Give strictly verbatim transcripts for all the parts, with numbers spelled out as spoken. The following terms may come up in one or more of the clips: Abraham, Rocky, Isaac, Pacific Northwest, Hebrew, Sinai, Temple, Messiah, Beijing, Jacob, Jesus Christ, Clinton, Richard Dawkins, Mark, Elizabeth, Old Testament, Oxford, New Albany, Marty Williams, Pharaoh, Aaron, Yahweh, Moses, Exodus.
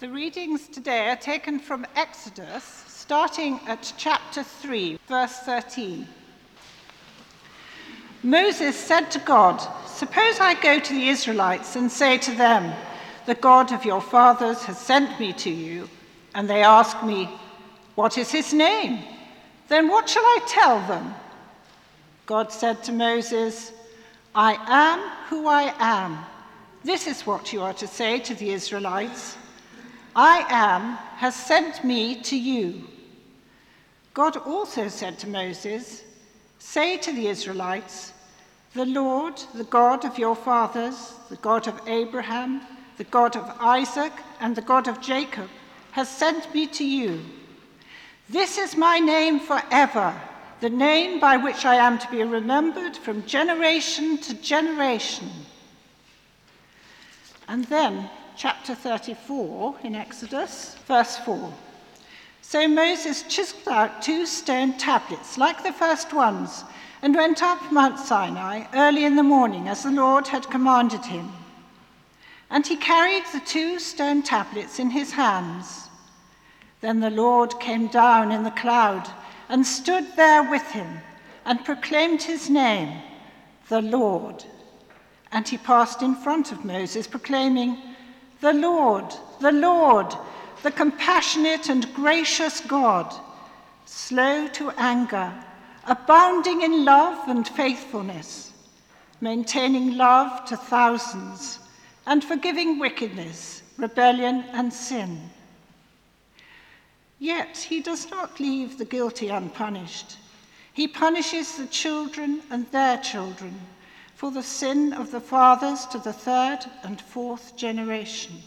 The readings today are taken from Exodus, starting at chapter three, verse thirteen. Moses said to God, "Suppose I go to the Israelites and say to them, 'The God of your fathers has sent me to you,' and they ask me, 'What is his name?' Then what shall I tell them?" God said to Moses, "I am who I am. This is what you are to say to the Israelites. 'I am has sent me to you.'" God also said to Moses, "Say to the Israelites, 'The Lord, the God of your fathers, the God of Abraham, the God of Isaac, and the God of Jacob, has sent me to you. This is my name forever, the name by which I am to be remembered from generation to generation." And then chapter thirty-four in Exodus, verse four. "So Moses chiseled out two stone tablets like the first ones and went up Mount Sinai early in the morning as the Lord had commanded him. And he carried the two stone tablets in his hands. Then the Lord came down in the cloud and stood there with him and proclaimed his name, 'The Lord.' And he passed in front of Moses, proclaiming, 'The Lord, the Lord, the compassionate and gracious God, slow to anger, abounding in love and faithfulness, maintaining love to thousands, and forgiving wickedness, rebellion, and sin.' Yet he does not leave the guilty unpunished. He punishes the children and their children for the sin of the fathers to the third and fourth generation."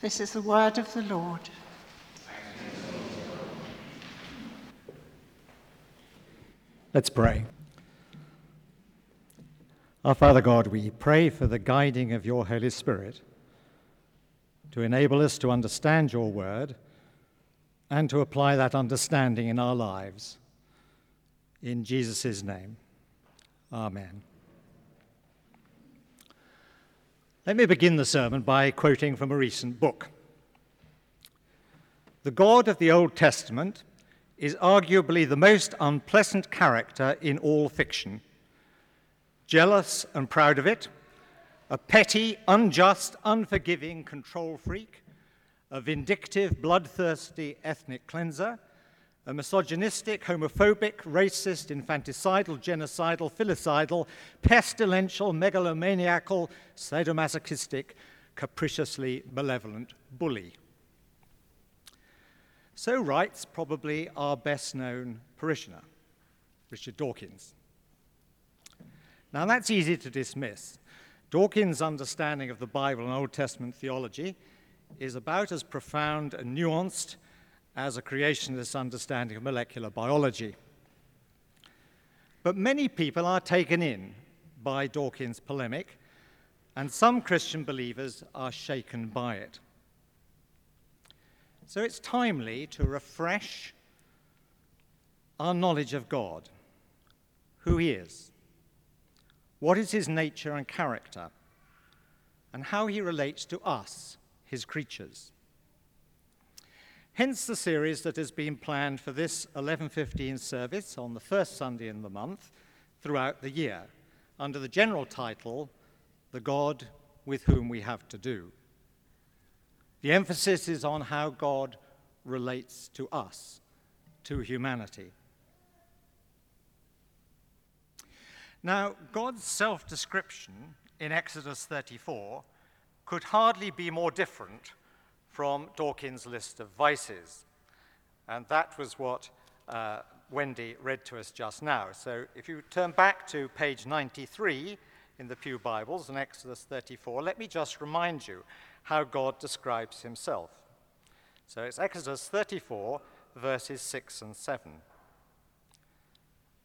This is the word of the Lord. Let's pray. Our Father God, we pray for the guiding of your Holy Spirit to enable us to understand your word and to apply that understanding in our lives. In Jesus' name, amen. Let me begin the sermon by quoting from a recent book. "The God of the Old Testament is arguably the most unpleasant character in all fiction. Jealous and proud of it, a petty, unjust, unforgiving control freak, a vindictive, bloodthirsty ethnic cleanser, a misogynistic, homophobic, racist, infanticidal, genocidal, filicidal, pestilential, megalomaniacal, sadomasochistic, capriciously malevolent bully." So writes probably our best-known parishioner, Richard Dawkins. Now, that's easy to dismiss. Dawkins' understanding of the Bible and Old Testament theology is about as profound and nuanced as a creationist understanding of molecular biology. But many people are taken in by Dawkins' polemic, and some Christian believers are shaken by it. So it's timely to refresh our knowledge of God, who he is, what is his nature and character, and how he relates to us, his creatures. Hence the series that has been planned for this eleven fifteen service on the first Sunday in the month throughout the year, under the general title, "The God with Whom We Have to Do." The emphasis is on how God relates to us, to humanity. Now, God's self-description in Exodus thirty-four could hardly be more different from Dawkins' list of vices. And that was what uh, Wendy read to us just now. So if you turn back to page ninety-three in the Pew Bibles in Exodus thirty-four, let me just remind you how God describes himself. So it's Exodus thirty-four, verses six and seven.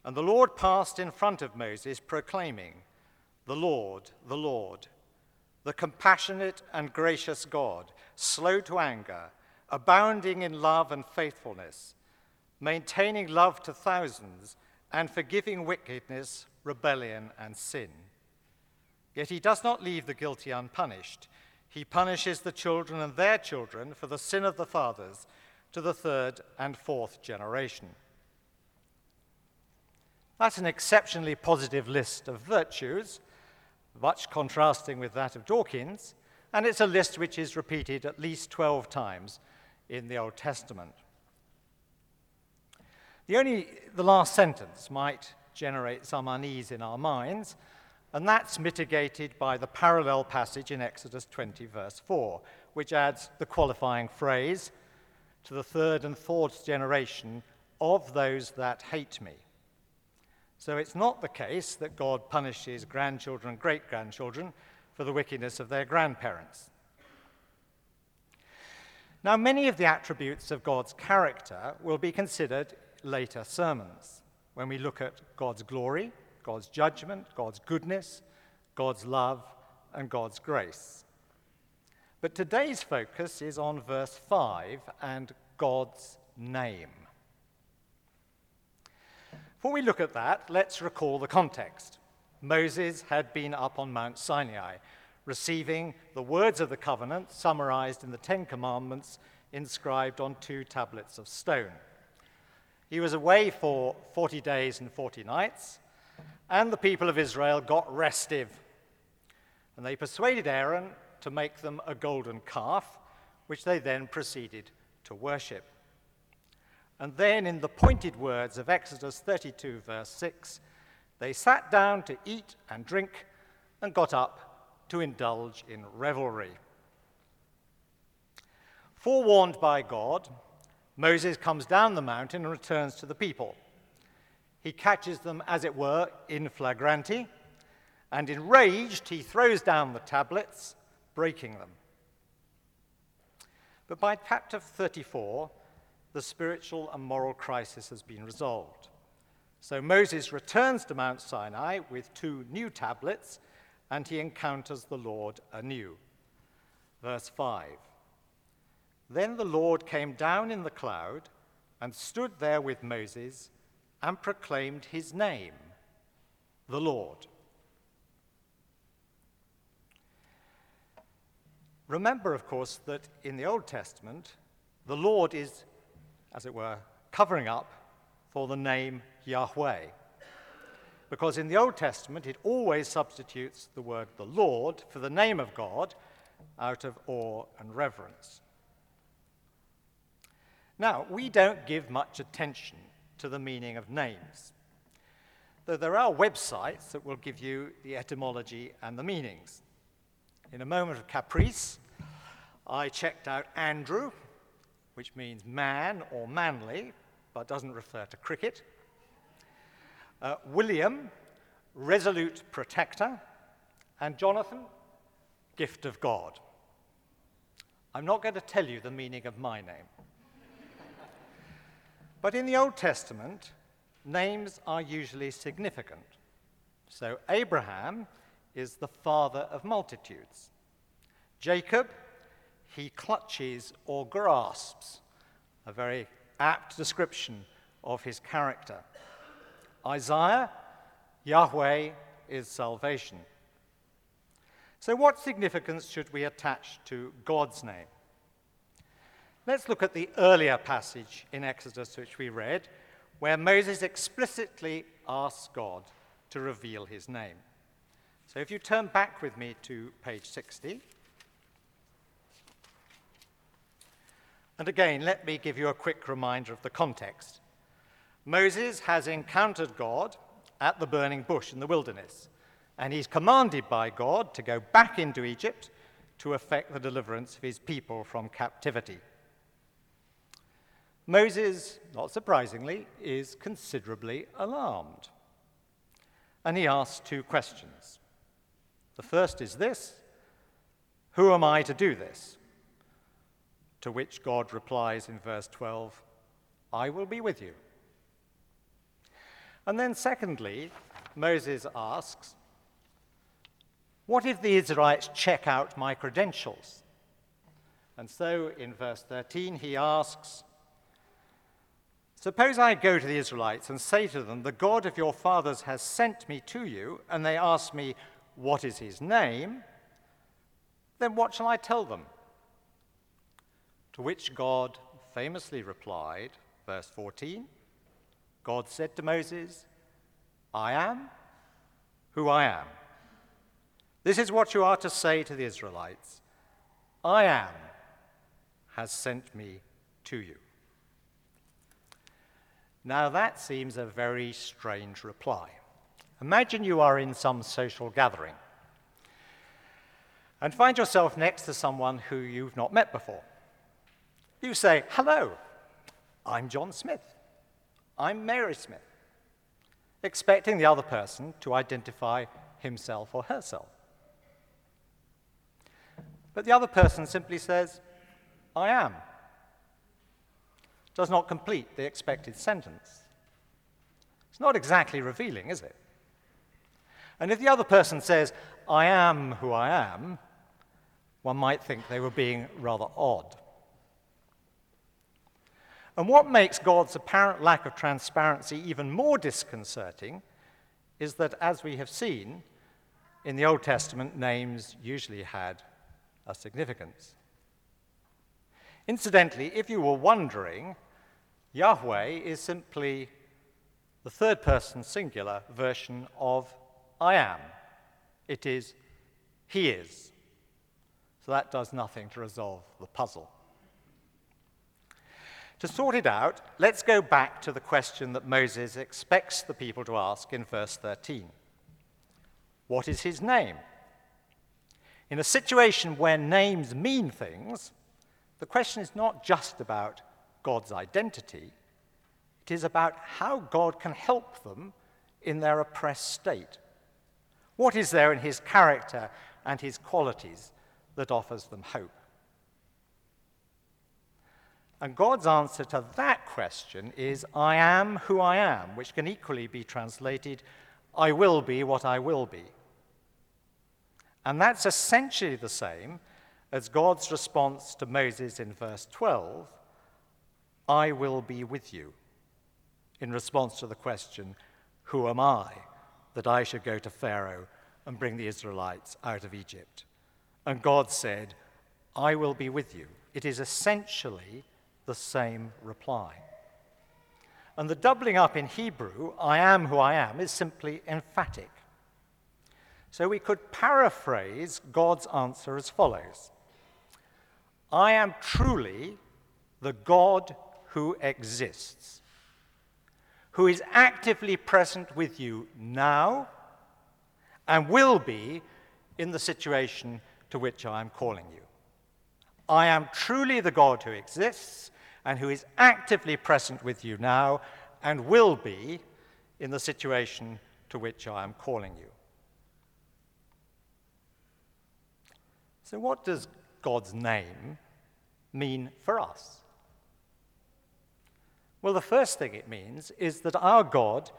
"And the Lord passed in front of Moses, proclaiming, 'The Lord, the Lord, the compassionate and gracious God, slow to anger, abounding in love and faithfulness, maintaining love to thousands, and forgiving wickedness, rebellion, and sin. Yet he does not leave the guilty unpunished. He punishes the children and their children for the sin of the fathers to the third and fourth generation. That's an exceptionally positive list of virtues, much contrasting with that of Dawkins, and it's a list which is repeated at least twelve times in the Old Testament. The only, the last sentence might generate some unease in our minds, and that's mitigated by the parallel passage in Exodus twenty, verse four, which adds the qualifying phrase, to the third and fourth generation of those that hate me. So it's not the case that God punishes grandchildren and great-grandchildren for the wickedness of their grandparents. Now, many of the attributes of God's character will be considered later sermons, when we look at God's glory, God's judgment, God's goodness, God's love, and God's grace. But today's focus is on verse five and God's name. Before we look at that, let's recall the context. Moses had been up on Mount Sinai, receiving the words of the covenant summarized in the Ten Commandments inscribed on two tablets of stone. He was away for forty days and forty nights, and the people of Israel got restive. And they persuaded Aaron to make them a golden calf, which they then proceeded to worship. And then, in the pointed words of Exodus thirty-two, verse six, they sat down to eat and drink and got up to indulge in revelry. Forewarned by God, Moses comes down the mountain and returns to the people. He catches them, as it were, in flagranti, and enraged, he throws down the tablets, breaking them. But by chapter thirty-four, the spiritual and moral crisis has been resolved. So Moses returns to Mount Sinai with two new tablets, and he encounters the Lord anew. Verse five, then the Lord came down in the cloud and stood there with Moses and proclaimed his name, the Lord. Remember, of course, that in the Old Testament, the Lord is, as it were, covering up for the name Yahweh. Because in the Old Testament, it always substitutes the word the Lord for the name of God out of awe and reverence. Now, we don't give much attention to the meaning of names, though there are websites that will give you the etymology and the meanings. In a moment of caprice, I checked out Andrew, which means man or manly, but doesn't refer to cricket. Uh, William, resolute protector, and Jonathan, gift of God. I'm not going to tell you the meaning of my name. But in the Old Testament, names are usually significant. So Abraham is the father of multitudes. Jacob, he clutches or grasps, a very apt description of his character. Isaiah, Yahweh is salvation. So what significance should we attach to God's name? Let's look at the earlier passage in Exodus which we read, where Moses explicitly asks God to reveal his name. So if you turn back with me to page sixty, and again, let me give you a quick reminder of the context. Moses has encountered God at the burning bush in the wilderness, and he's commanded by God to go back into Egypt to effect the deliverance of his people from captivity. Moses, not surprisingly, is considerably alarmed, and he asks two questions. The first is this: who am I to do this? To which God replies in verse twelve, I will be with you. And then secondly, Moses asks, what if the Israelites check out my credentials? And so in verse thirteen, he asks, suppose I go to the Israelites and say to them, the God of your fathers has sent me to you, and they ask me, what is his name? Then what shall I tell them? To which God famously replied, verse fourteen, God said to Moses, I am who I am. This is what you are to say to the Israelites. I am has sent me to you. Now that seems a very strange reply. Imagine you are in some social gathering and find yourself next to someone who you've not met before. You say, hello, I'm John Smith. I'm Mary Smith, expecting the other person to identify himself or herself. But the other person simply says, I am. Does not complete the expected sentence. It's not exactly revealing, is it? And if the other person says, I am who I am, one might think they were being rather odd. And what makes God's apparent lack of transparency even more disconcerting is that, as we have seen, in the Old Testament, names usually had a significance. Incidentally, if you were wondering, Yahweh is simply the third-person singular version of I am. It is, he is. So that does nothing to resolve the puzzle. To sort it out, let's go back to the question that Moses expects the people to ask in verse thirteen. What is his name? In a situation where names mean things, the question is not just about God's identity, it is about how God can help them in their oppressed state. What is there in his character and his qualities that offers them hope? And God's answer to that question is, I am who I am, which can equally be translated, I will be what I will be. And that's essentially the same as God's response to Moses in verse twelve, I will be with you, in response to the question, who am I, that I should go to Pharaoh and bring the Israelites out of Egypt? And God said, I will be with you. It is essentially the same reply. And the doubling up in Hebrew, I am who I am, is simply emphatic. So we could paraphrase God's answer as follows. I am truly the God who exists, who is actively present with you now and will be in the situation to which I am calling you. I am truly the God who exists and who is actively present with you now and will be in the situation to which I am calling you. So what does God's name mean for us? Well, the first thing it means is that our God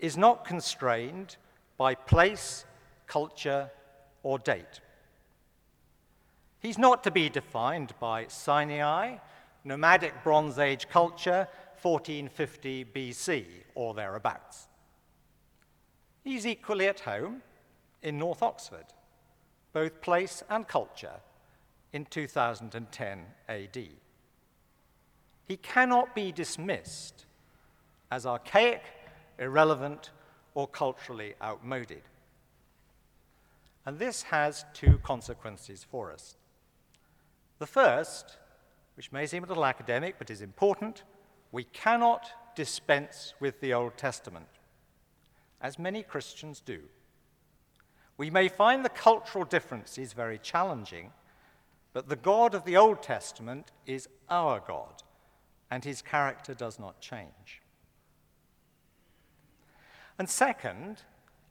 is not constrained by place, culture, or date. He's not to be defined by Sinai, nomadic Bronze Age culture, fourteen fifty B C or thereabouts. He's equally at home in North Oxford, both place and culture, in two thousand ten A D. He cannot be dismissed as archaic, irrelevant, or culturally outmoded. And this has two consequences for us. The first, which may seem a little academic but is important, we cannot dispense with the Old Testament, as many Christians do. We may find the cultural differences very challenging, but the God of the Old Testament is our God, and his character does not change. And second,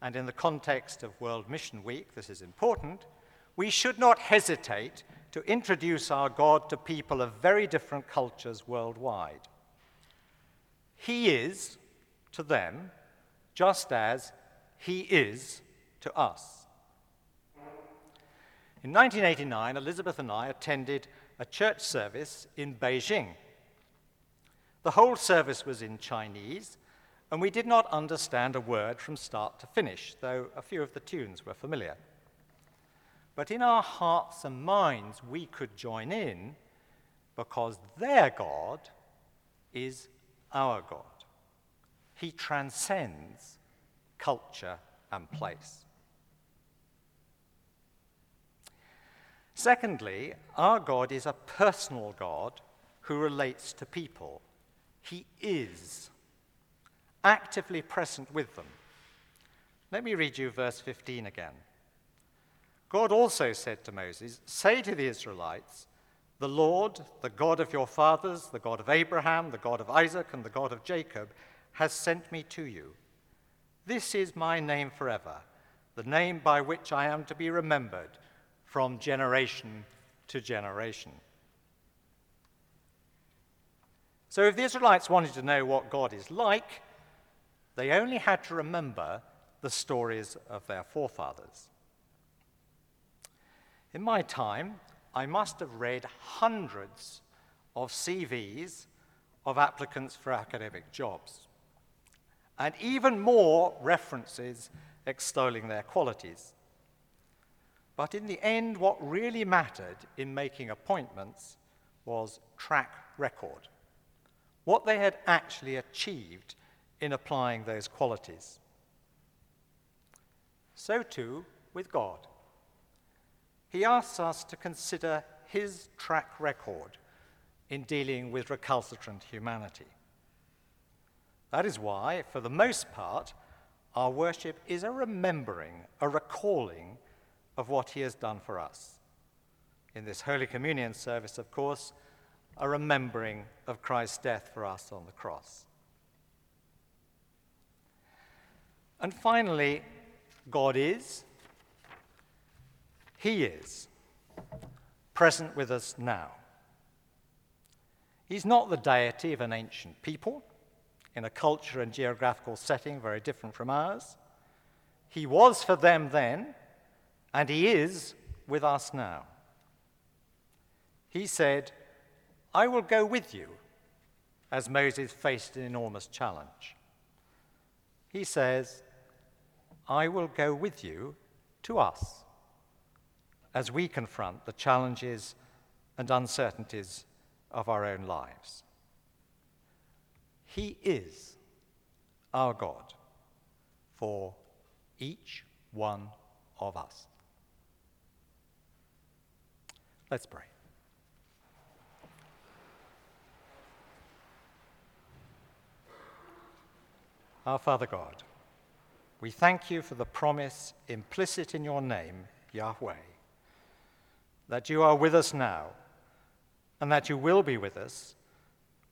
and in the context of World Mission Week, this is important, we should not hesitate to introduce our God to people of very different cultures worldwide. He is to them just as he is to us. In nineteen eighty-nine, Elizabeth and I attended a church service in Beijing. The whole service was in Chinese, and we did not understand a word from start to finish, though a few of the tunes were familiar. But in our hearts and minds, we could join in because their God is our God. He transcends culture and place. Secondly, our God is a personal God who relates to people. He is actively present with them. Let me read you verse fifteen again. God also said to Moses, "Say to the Israelites, the Lord, the God of your fathers, the God of Abraham, the God of Isaac, and the God of Jacob, has sent me to you. This is my name forever, the name by which I am to be remembered from generation to generation." So if the Israelites wanted to know what God is like, they only had to remember the stories of their forefathers. In my time, I must have read hundreds of C Vs of applicants for academic jobs, and even more references extolling their qualities. But in the end, what really mattered in making appointments was track record, what they had actually achieved in applying those qualities. So too with God. He asks us to consider his track record in dealing with recalcitrant humanity. That is why, for the most part, our worship is a remembering, a recalling of what he has done for us. In this Holy Communion service, of course, a remembering of Christ's death for us on the cross. And finally, God is, he is, present with us now. He's not the deity of an ancient people, in a culture and geographical setting very different from ours. He was for them then, and he is with us now. He said, "I will go with you," as Moses faced an enormous challenge. He says, "I will go with you" to us, as we confront the challenges and uncertainties of our own lives. He is our God for each one of us. Let's pray. Our Father God, we thank you for the promise implicit in your name, Yahweh, that you are with us now, and that you will be with us,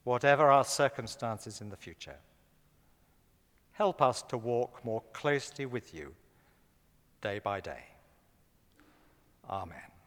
whatever our circumstances in the future. Help us to walk more closely with you day by day. Amen.